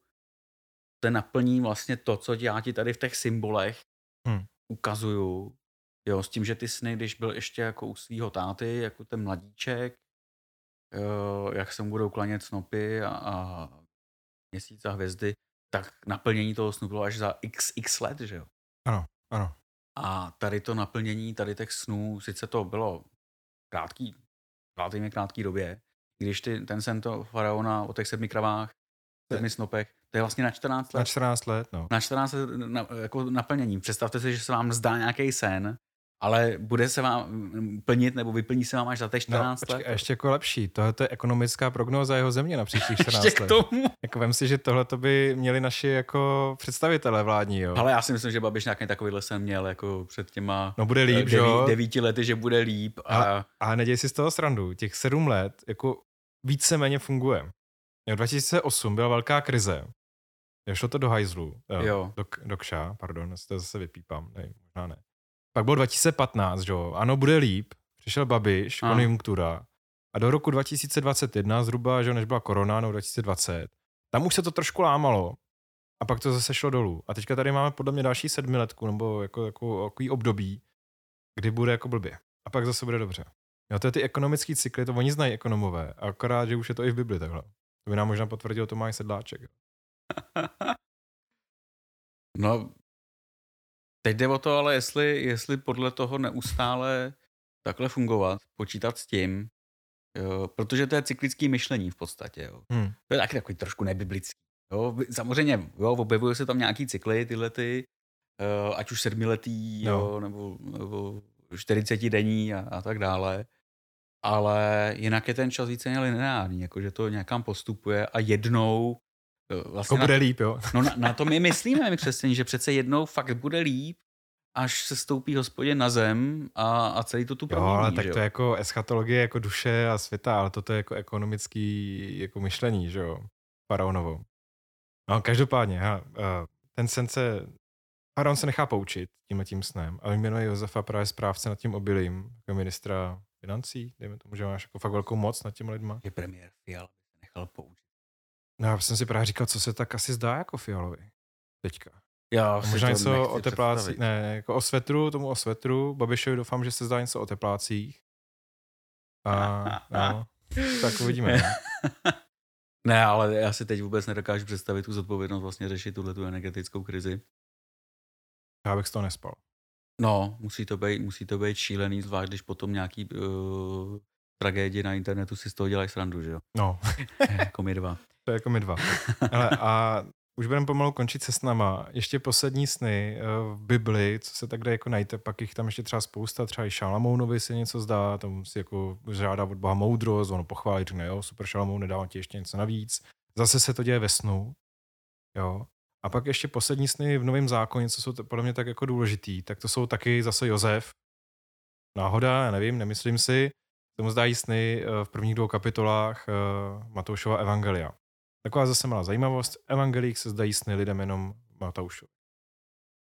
to naplní vlastně to, co já ti tady v těch symbolech ukazuju. Jo, s tím, že ty sny, když byl ještě jako u svýho táty, jako ten mladíček, jak se mu budou klanět snopy a měsíc a hvězdy, tak naplnění toho snu bylo až za x let, že jo? Ano, ano. A tady to naplnění, tady těch snů, sice to bylo krátký, relativně krátký době, když ten sen to faraona o těch 7 kravách, 7 snopech, to je vlastně na 14 let. Na 14 let, no. Na 14 let jako naplnění. Představte si, že se vám zdá nějaký sen, ale bude se vám plnit nebo vyplní se vám až za těch 14 let. A ještě jako lepší, tohle je ekonomická prognóza jeho země na příštích 14 ještě let. K tomu. Jako vem si, že tohle to by měli naši jako představitelé vládní, jo. Ale já si myslím, že Babiš nějaký takovýhle sen měl jako před těma no, bude líp, 9 lety, že bude líp. A neděj si z toho srandu, těch 7 let jako víceméně funguje. Jo, 2008 byla velká krize. Šlo to do hajzlu. Jo. Do kša, pardon, já si to zase vypípám. Ne, možná ne. Pak bylo 2015, jo. Ano, bude líp. Přišel Babiš, konjunktura. A do roku 2021, zhruba, že než byla korona, no 2020, tam už se to trošku lámalo. A pak to zase šlo dolů. A teďka tady máme podle mě další 7letku, nebo takový období, kdy bude jako blbě. A pak zase bude dobře. Jo, to je ty ekonomický cykly, to oni znají ekonomové. Akorát, že už je to i v Bibli takhle. To by nám možná potvrdil Tomáš Sedláček. No, teď jde o to, ale jestli podle toho neustále takhle fungovat, počítat s tím, jo, protože to je cyklický myšlení v podstatě. Jo. To je taky takový trošku nebiblický. Jo. Samozřejmě, jo, objevují se tam nějaký cykly, tyhlety, ať už 7letý, no. Jo, nebo 40denní a tak dále. Ale jinak je ten čas víceméně lineární, jakože to nějakam postupuje a jednou vlastně bude líp, jo. No na to my myslíme, my křesťané, že přece jednou fakt bude líp, až se stoupí Hospodin na zem a celý to tu promění. Jo, ale tak to je jako eschatologie jako duše a světa, ale toto je jako ekonomický jako myšlení, že jo, faraonovo. No každopádně, ten sen se faraon se nechá poučit tímhletím snem a jmenuje Josefa právě správce nad tím obilím, jako ministra financí, dejme tomu, že máš jako fakt velkou moc nad těmi lidma. Je premiér Fiala, se nechal poučit. No já jsem si právě říkal, co se tak asi zdá jako Fialovi teďka. Já možná něco o teplácích, ne, jako o svetru, tomu o svetru. Babišovi doufám, že se zdá něco o teplácích. No, tak uvidíme. Ne? Ne, ale já si teď vůbec nedokážu představit tu zodpovědnost vlastně řešit tuhletu energetickou krizi. Já bych z toho nespal. No, musí to být šílený, zvlášť když potom nějaký tragédie na internetu si z toho dělají srandu, že jo? No. Jako my dva. To je jako my dva. Hele, a už budeme pomalu končit se snama. Ještě poslední sny v Bibli, co se tak dá jako najít, pak jich tam ještě třeba spousta, třeba i Šalamounovi se něco zdá, tam si jako žádá od Boha moudrost, on pochválí, řekne, jo, super Šalamoun, nedávám ti ještě něco navíc. Zase se to děje ve snu, jo. A pak ještě poslední sny v Novém zákoně, co jsou podle mě tak jako důležitý, tak to jsou taky zase Josef. Náhoda, já nevím, nemyslím si. Tomu zdají sny v prvních 2 kapitolách Matoušova evangelia. Taková zase malá zajímavost. Evangelích se zdají sny lidem jenom Matoušovi.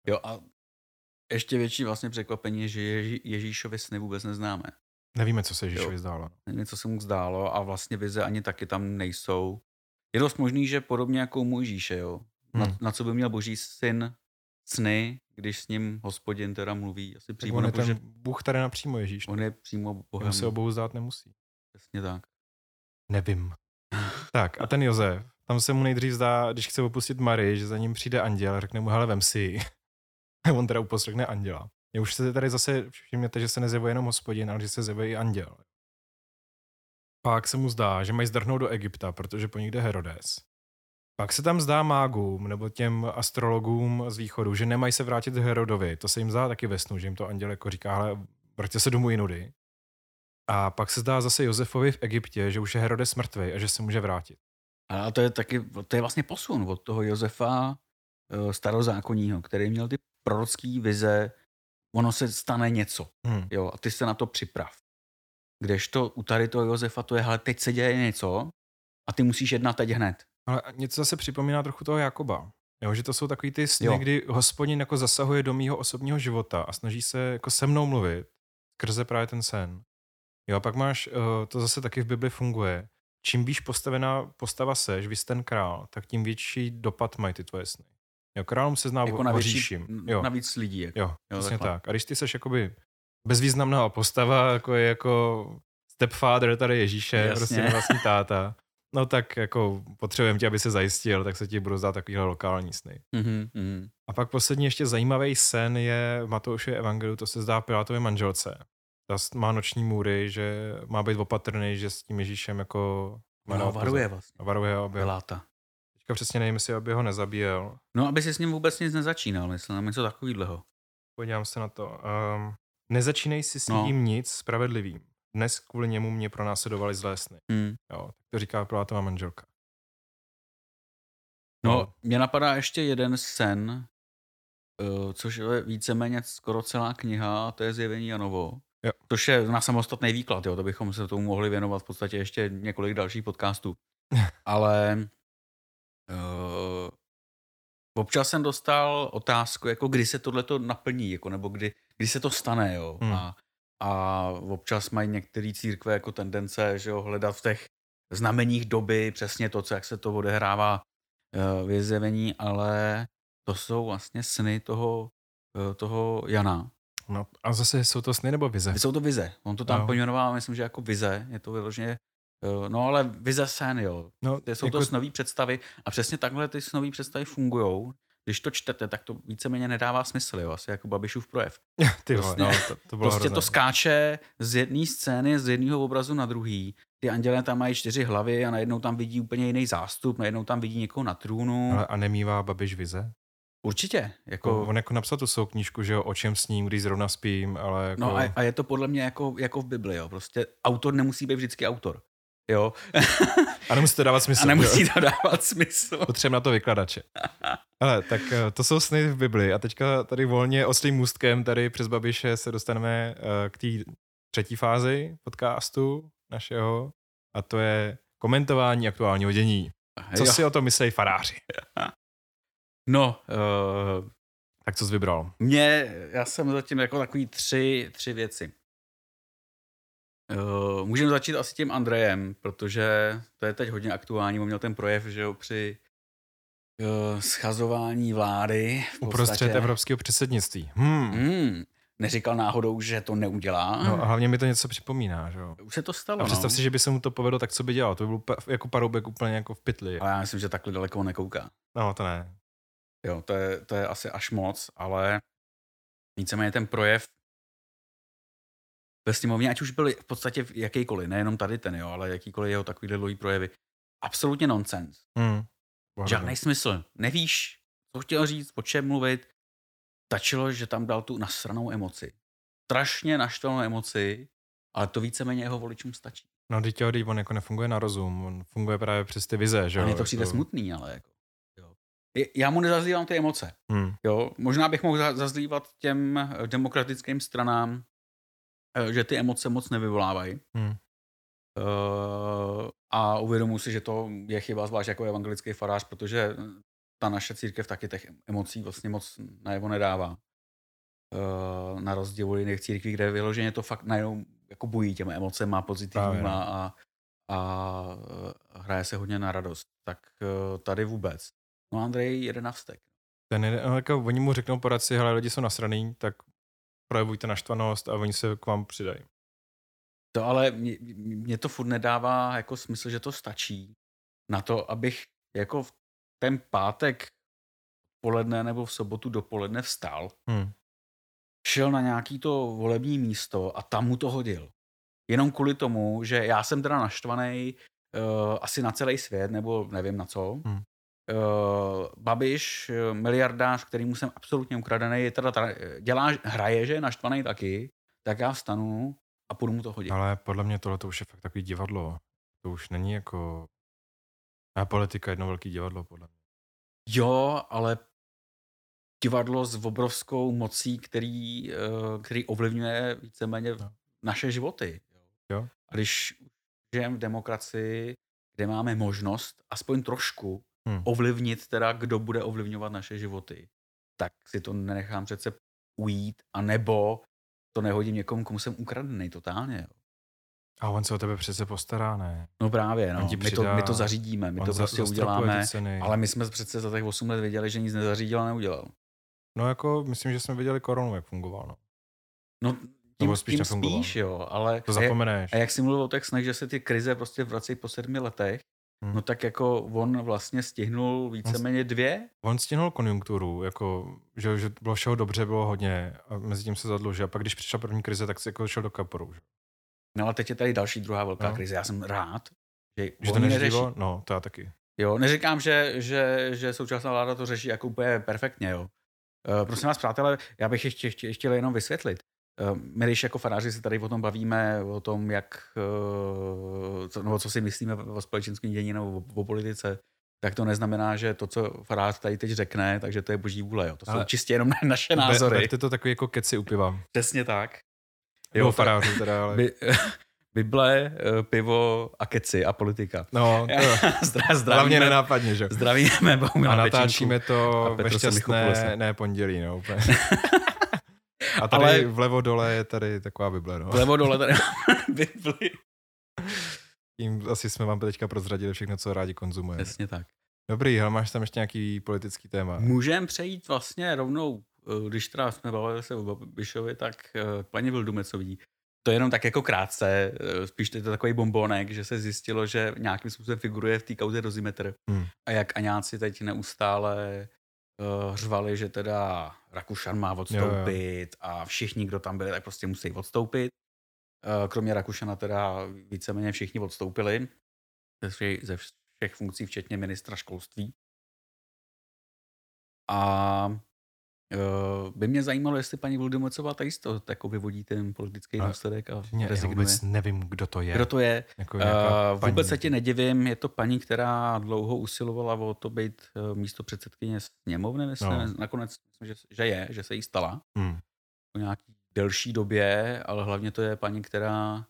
Jo a ještě větší vlastně překvapení je, že Ježíšovi sny vůbec neznáme. Nevíme, co se Ježíšovi zdálo. Nevíme, co se mu zdálo a vlastně vize ani taky tam nejsou. Je dost možný, že podobně jako u Mojžíše, jo. Na co by měl boží syn sny, když s ním Hospodin teda mluví. Asi přímo, on je ten Bůh tady napřímo, Ježíš. On je přímo Bohem. On se obou zdát nemusí. Přesně tak. Nevím. Tak a ten Josef, tam se mu nejdřív zdá, když chce opustit Marii, že za ním přijde anděl, řekne mu, hele, vem si ji. On teda uposlechne anděla. Já už se tady zase všimněte, že se nezjevuje jenom Hospodin, ale že se zjevuje i anděl. Pak se mu zdá, že mají zdrhnout do Egypta, protože po nich jde Herodes. Pak se tam zdá mágům nebo těm astrologům z východu, že nemají se vrátit Herodovi. To se jim zdá taky ve snu, že jim to anděl jako říká, hele, vraťte se domů jinudy. A pak se zdá zase Josefovi v Egyptě, že už je Herodes mrtvej a že se může vrátit. A to je taky, to je vlastně posun od toho Josefa starozákonního, který měl ty prorocký vize, ono se stane něco. Jo, a ty se na to připrav. Kdežto u tady toho Josefa to je, hele, teď se děje něco a ty musíš jednat teď hned. Ale něco zase připomíná trochu toho Jakoba. Jo, že to jsou takový ty sny, kdy Hospodin jako zasahuje do mýho osobního života a snaží se jako se mnou mluvit skrze právě ten sen. Jo, a pak máš, to zase taky v Bibli funguje, čím víš postavená postava seš, víš ten král, tak tím větší dopad mají ty tvoje sny. Jo, králům se zná jako oříším. Navíc lidí. Jako. Jo, přesně tak. A když ty seš jakoby bezvýznamná postava, jako je jako stepfather tady Ježíše, jasně, prostě vlastní táta. No tak jako potřebujeme tě, aby se zajistil, tak se ti budou zdát takovýhle lokální sny. Mm-hmm, mm. A pak poslední ještě zajímavý sen je v Matoušově evangeliu, to se zdá Pilátově manželce. Ta má noční můry, že má být opatrný, že s tím Ježíšem jako... No, varuje vlastně. Varuje Piláta. Teďka přesně nevím, jestli aby ho nezabíjel. No, aby si s ním vůbec nic nezačínal, myslím, na něco takovýhleho. Podívám se na to. Nezačínej si s ním nic spravedlivým. Dnes kvůli němu mě pronásledovali zlé sny. Mm. Jo, to říká Pilátova manželka. No, mě napadá ještě jeden sen, což je víceméně skoro celá kniha, a to je Zjevení Janovo. Jo. Což je na samostatný výklad, jo, to bychom se tomu mohli věnovat v podstatě ještě několik dalších podcastů. Ale občas jsem dostal otázku, jako kdy se tohleto naplní, jako, nebo kdy se to stane. Jo. Hmm. A občas mají některé církve jako tendence, že jo, hledat v těch znameních doby přesně to, co, jak se to odehrává v Zjevení, ale to jsou vlastně sny toho Jana. No a zase jsou to sny nebo vize? Jsou to vize. On to tam pojmenoval, myslím, že jako vize. Je to vyloženě, no ale vize sen, jo. No, jsou jako... to snový představy a přesně takhle ty snový představy fungujou. Když to čtete, tak to víceméně nedává smysl, jo. Asi jako Babišův projev. Ty vole, no, to bylo prostě hrozné. To skáče z jedné scény, z jednoho obrazu na druhý. Ty andělé tam mají 4 hlavy a najednou tam vidí úplně jiný zástup, najednou tam vidí někoho na trůnu. Ale a nemývá Babiš vize? Určitě. Jako... On jako napsal tu svou knížku, že jo, o čem sním, když zrovna spím, ale jako... No a je to podle mě jako v Bibli, jo. Prostě autor nemusí být vždycky autor, jo. A nemusí to dávat smysl. A nemusí to dávat smysl. Potřebujeme na to vykladače. Hele, tak to jsou sny v Bibli. A teďka tady volně oslým můstkem tady přes Babiše se dostaneme k té třetí fázi podcastu našeho. A to je komentování aktuálního dění. Co si o tom myslejí faráři? No, tak co jsi vybral? Já jsem zatím jako takový tři věci. Můžeme začít asi tím Andrejem, protože to je teď hodně aktuální. On měl ten projev, že jo, při schazování vlády. Uprostřed evropského předsednictví. Neříkal náhodou, že to neudělá. No a hlavně mi to něco připomíná, že jo. Už se to stalo. A představ si, že by se mu to povedlo, tak co by dělal? To by byl jako paroubek úplně jako v pytli. Ale já myslím, že takhle daleko nekouká. No, to ne. Jo, to je asi až moc, ale víceméně ten projev ve sněmovně, ať už byl v podstatě jakýkoliv, nejenom tady ten, jo, ale jakýkoliv jeho takovýhle dlouhý projevy, absolutně nonsens. Žádný smysl. Nevíš, co chtěl říct, o čem mluvit. Stačilo, že tam dal tu nasranou emoci. Strašně naštvanou emoci, ale to víceméně jeho voličům stačí. No, teď on jako nefunguje na rozum, on funguje právě přes ty vize, že jo. A mně to přijde smutný, ale jako. Já mu nezazlívám ty emoce. Jo, možná bych mohl zazlívat těm demokratickým stranám, že ty emoce moc nevyvolávají. A uvědomuji si, že to je chyba, zvlášť jako evangelický farář, protože ta naše církev taky těch emocí vlastně moc najevo nedává. Na rozdíl od jiných církví, kde vyloženě to fakt najednou jako bují těma emocema, pozitivníma a hraje se hodně na radost. Tak tady vůbec. No, Andrej jede na vztek. Jako oni mu řeknou poradci, hele, lidi jsou nasraný, tak projevujte naštvanost a oni se k vám přidají. To ale mě to furt nedává jako smysl, že to stačí na to, abych jako v ten pátek poledne nebo v sobotu dopoledne vstal, šel na nějaký to volební místo a tam mu to hodil. Jenom kvůli tomu, že já jsem teda naštvaný asi na celý svět, nebo nevím na co, Babiš, miliardář, kterýmu jsem absolutně ukradený, je teda hraje, že je naštvaný taky, tak já vstanu a půjdu mu to hodit. Ale podle mě tohle to už je fakt takový divadlo. To už není jako... A politika je jedno velký divadlo, podle mě. Jo, ale divadlo s obrovskou mocí, který ovlivňuje víceméně naše životy. Jo. A když žijeme v demokracii, kde máme možnost, aspoň trošku, ovlivnit teda, kdo bude ovlivňovat naše životy, tak si to nenechám přece ujít, anebo to nehodím někomu, komu jsem ukradený totálně. A on se o tebe přece postará, ne? No právě, no. My to zařídíme, my to prostě uděláme, ale my jsme přece za těch 8 let věděli, že nic nezařídil a neudělal. No jako, myslím, že jsme viděli koronu, jak fungoval, no. No tím spíš, ale to zapomeneš. A jak si mluvil o těch snech, že se ty krize prostě vracejí po 7 letech, no tak jako on vlastně stihnul víceméně 2. On stihnul konjunkturu, jako, že bylo všeho dobře, bylo hodně a mezi tím se zadlužil. A pak když přišla první krize, tak se jako šel do kaporu. Že? No ale teď je tady další druhá velká krize. Já jsem rád, že to neřeší. No, to já taky. Jo, neříkám, že současná vláda to řeší jako úplně perfektně, jo. Prosím vás, přátelé, já bych ještě jenom vysvětlit. My, když jako faráři se tady o tom bavíme, o tom, co si myslíme o společenském dění nebo o politice, tak to neznamená, že to, co farář tady teď řekne, takže to je boží vůle. Jo. To ale jsou čistě jenom naše názory. Berte to takový jako keci u piva. Přesně tak. Jo, farářů teda, ale... Bible, pivo a keci a politika. No, hlavně nenápadně, že? Zdravíme Bohumila Pečinku. A natáčíme to ve šťastné, ne pondělí, no úplně. A tady ale... vlevo dole je tady taková Bible, no. Vlevo dole tady Bibli. Tím asi jsme vám teďka prozradili všechno, co rádi konzumujeme. Přesně tak. Dobrý, ale máš tam ještě nějaký politický téma? Můžeme přejít vlastně rovnou, když teda jsme bavili se o Babišovi, tak paní Vildumecový. To je jenom tak jako krátce, spíš to je to takový bombonek, že se zjistilo, že nějakým způsobem figuruje v té kauze Dozimetr. A jak Aňáci teď neustále řvali, že teda Rakušan má odstoupit a všichni, kdo tam byli, tak prostě musí odstoupit. Kromě Rakušana teda víceméně všichni odstoupili ze všech funkcí, včetně ministra školství. A... by mě zajímalo, jestli paní Vildumecová tady to jako vyvodí ten politický důsledek a rezignuje. Vůbec nevím, kdo to je. Jako vůbec se ti nedivím, je to paní, která dlouho usilovala o to být místopředsedkyně sněmovny, nakonec myslím, že se jí stala. Po nějaký delší době, ale hlavně to je paní, která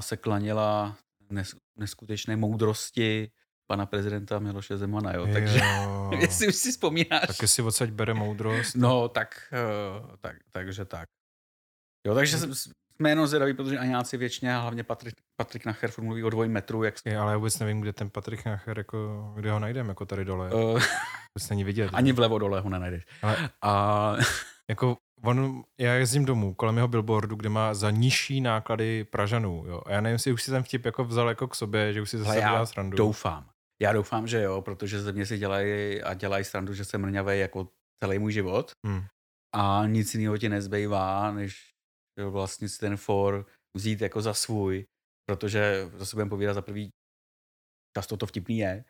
se klanila neskutečné moudrosti pana prezidenta Miloše Zemana, jo. Takže jestli už si vzpomínáš. Tak jestli odsaď bere moudrost. No, takže tak. Jo, takže jsme jenom zvědaví, protože Aňáci věčně, a hlavně Patrik Nacher mluví o 2 metrů. Jak... Ale já vůbec nevím, kde ten Patrik Nacher, jako, kde ho najdeme, jako tady dole. Vůbec není vidět. Ani vlevo dole ho nenajdeš. Ale... A... Jako já jezdím domů kolem jeho billboardu, kde má za nižší náklady Pražanů. Jo. A já nevím, jestli už si ten vtip jako vzal jako k sobě, že už si zase dělá srandu. Já doufám, že jo, protože ze mě si dělají srandu, že jsem mrňavej jako celý můj život. A nic jiného ti nezbývá, než vlastně si ten for vzít jako za svůj, protože za sobě povídat za prvý často to vtipný je.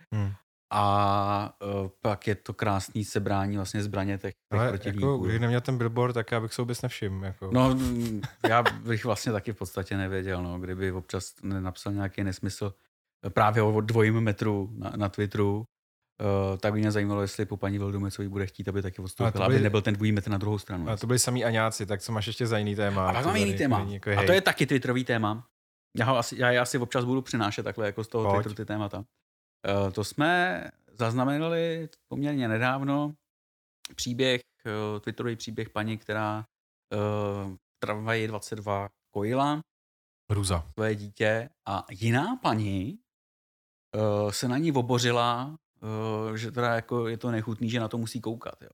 A pak je to krásný sebrání vlastně zbraně těch protivníků. Jako, když neměl ten billboard, tak já bych se vůbec nevšiml. Jako. No, já bych vlastně taky v podstatě nevěděl, no, kdyby občas napsal nějaký nesmysl právě o 2 metru na Twitteru, tak by mě zajímalo, jestli po paní Vildumecové bude chtít, aby taky odstoupila, aby nebyl ten 2 metr na druhou stranu. A to byli samý Aňáci, tak co máš ještě za jiný téma? A pak mám jiný téma. A to je taky twitterový téma. Já si občas budu přinášet takhle jako z toho Twitteru ty témata. To jsme zaznamenali poměrně nedávno twitterový příběh paní, která v tramvaji 22 kojila své dítě a jiná paní se na ní obořila, že teda jako je to nechutný, že na to musí koukat. Jo.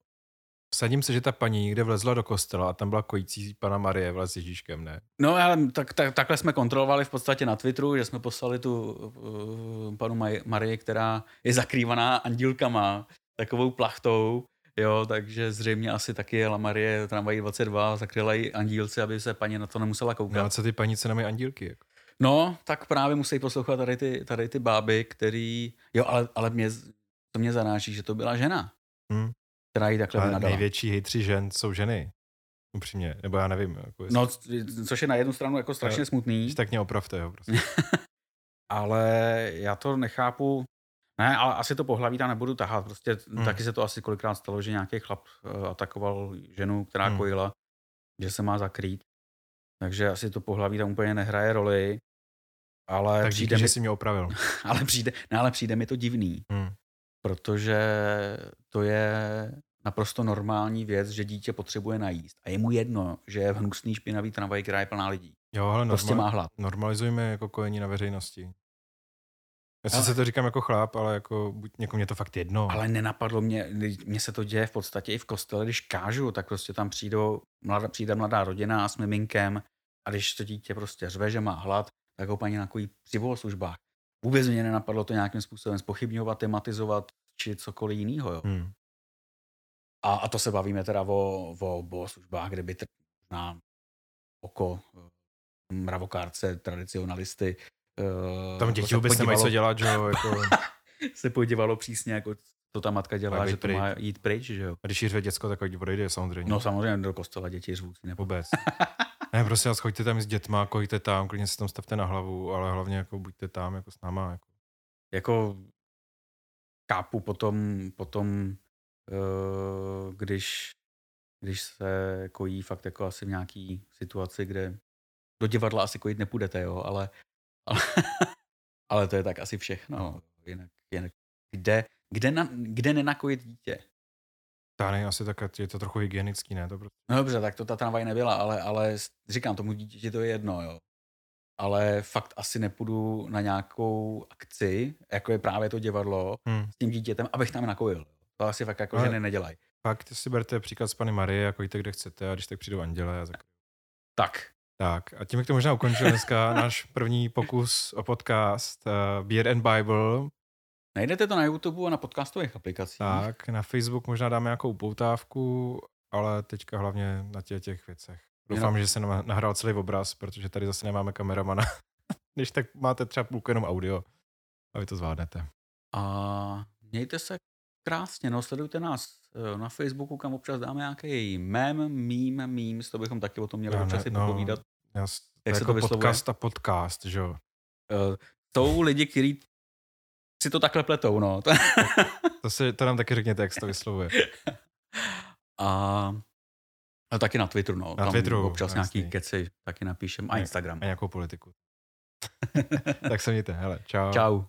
Vsadím se, že ta paní někde vlezla do kostela a tam byla kojící Panna Marie s Ježíškem, ne? No ale takhle jsme kontrolovali v podstatě na Twitteru, že jsme poslali tu Panu Marie, která je zakrývaná andílkama, takovou plachtou, jo, takže zřejmě asi taky jela Marie tramvají 22, zakryla ji andílci, aby se paní na to nemusela koukat. No a co ty paní, co nemají andílky? Jako? No, tak právě musí poslouchat tady ty báby, který... Jo, ale to mě zaráží, že to byla žena. Která ji takhle vynadala. Největší hejtři žen jsou ženy. Upřímně. Nebo já nevím. Jako jestli... No, což je na jednu stranu jako strašně smutný. Tak mě opravte, jo. Prostě. Ale já to nechápu. Ne, ale asi to pohlaví tam nebudu tahat. Prostě taky se to asi kolikrát stalo, že nějaký chlap atakoval ženu, která kojila, že se má zakrýt. Takže asi to pohlaví tam úplně nehraje roli. Ale tak díky, že jsi mě opravil. ale přijde mi to divný. Protože to je naprosto normální věc, že dítě potřebuje najíst. A je mu jedno, že je v hnusný špinavý tramvaj, která je plná lidí. Jo, ale prostě má hlad. Normalizujme jako kojení na veřejnosti. Já se to říkám jako chlap, ale jako buď někomu je to fakt jedno. Ale nenapadlo mě se to děje v podstatě i v kostele, když kážu, tak prostě tam přijde mladá rodina s miminkem A když to dítě prostě řve, že má hlad, tak ho paní nakojí při bohoslužbách. Vůbec mě nenapadlo to nějakým způsobem zpochybňovat, tematizovat či cokoliv jinýho. Jo. Hmm. A to se bavíme teda o bohoslužbách, kde by na oko mravokárce, tradicionalisty. Tam děti vůbec nemají co dělat, že jo? Jako... se podívalo přísně, jako to ta matka dělá, že to má jít pryč, že jo? A když řve děcko, tak odejde samozřejmě. No samozřejmě do kostela děti řvůci nebo vůbec. Ne, prostě vás choďte tam s dětma, kojte tam, klidně se tam stavte na hlavu, ale hlavně jako buďte tam jako s náma. Jako kápu potom když se kojí fakt jako asi v nějaký situaci, kde do divadla asi kojit nepůjdete, jo, ale to je tak asi všechno. No. Jinak kde nenakojit dítě? Tady asi tak je to trochu hygienický, ne? Dobře. No dobře, tak to ta tramvaj nebyla, ale říkám, tomu dítěti to je jedno, jo. Ale fakt asi nepůjdu na nějakou akci, jako je právě to divadlo, s tím dítětem, abych tam nakojil. To asi fakt jako, že nedělají. Fakt si berte příklad z Panny Marie, jako jděte kde chcete a když tak přijdou anděle. Tak. A tím, jak to možná ukončil dneska náš první pokus o podcast Beer and Bible. Najdete to na YouTube a na podcastových aplikacích. Tak, na Facebook možná dáme nějakou upoutávku, ale teďka hlavně na těch věcech. Doufám, že se nahrál celý obraz, protože tady zase nemáme kameramana. Když tak máte třeba půlku jenom audio a vy to zvládnete. A mějte se krásně, no sledujte nás na Facebooku, kam občas dáme nějaký memes, to bychom taky o tom měli občas i popovídat. Jak se jako to vyslovuje? Podcast, že jo? Jsou lidi, kteří si to takhle pletou, no. To nám taky řekněte, jak se to vyslovuje. A taky na Twitteru, no. Na tam Twitteru. Občas jasný. Nějaký keci taky napíšem a Instagram. A nějakou politiku. Tak se mějte, hele, čau.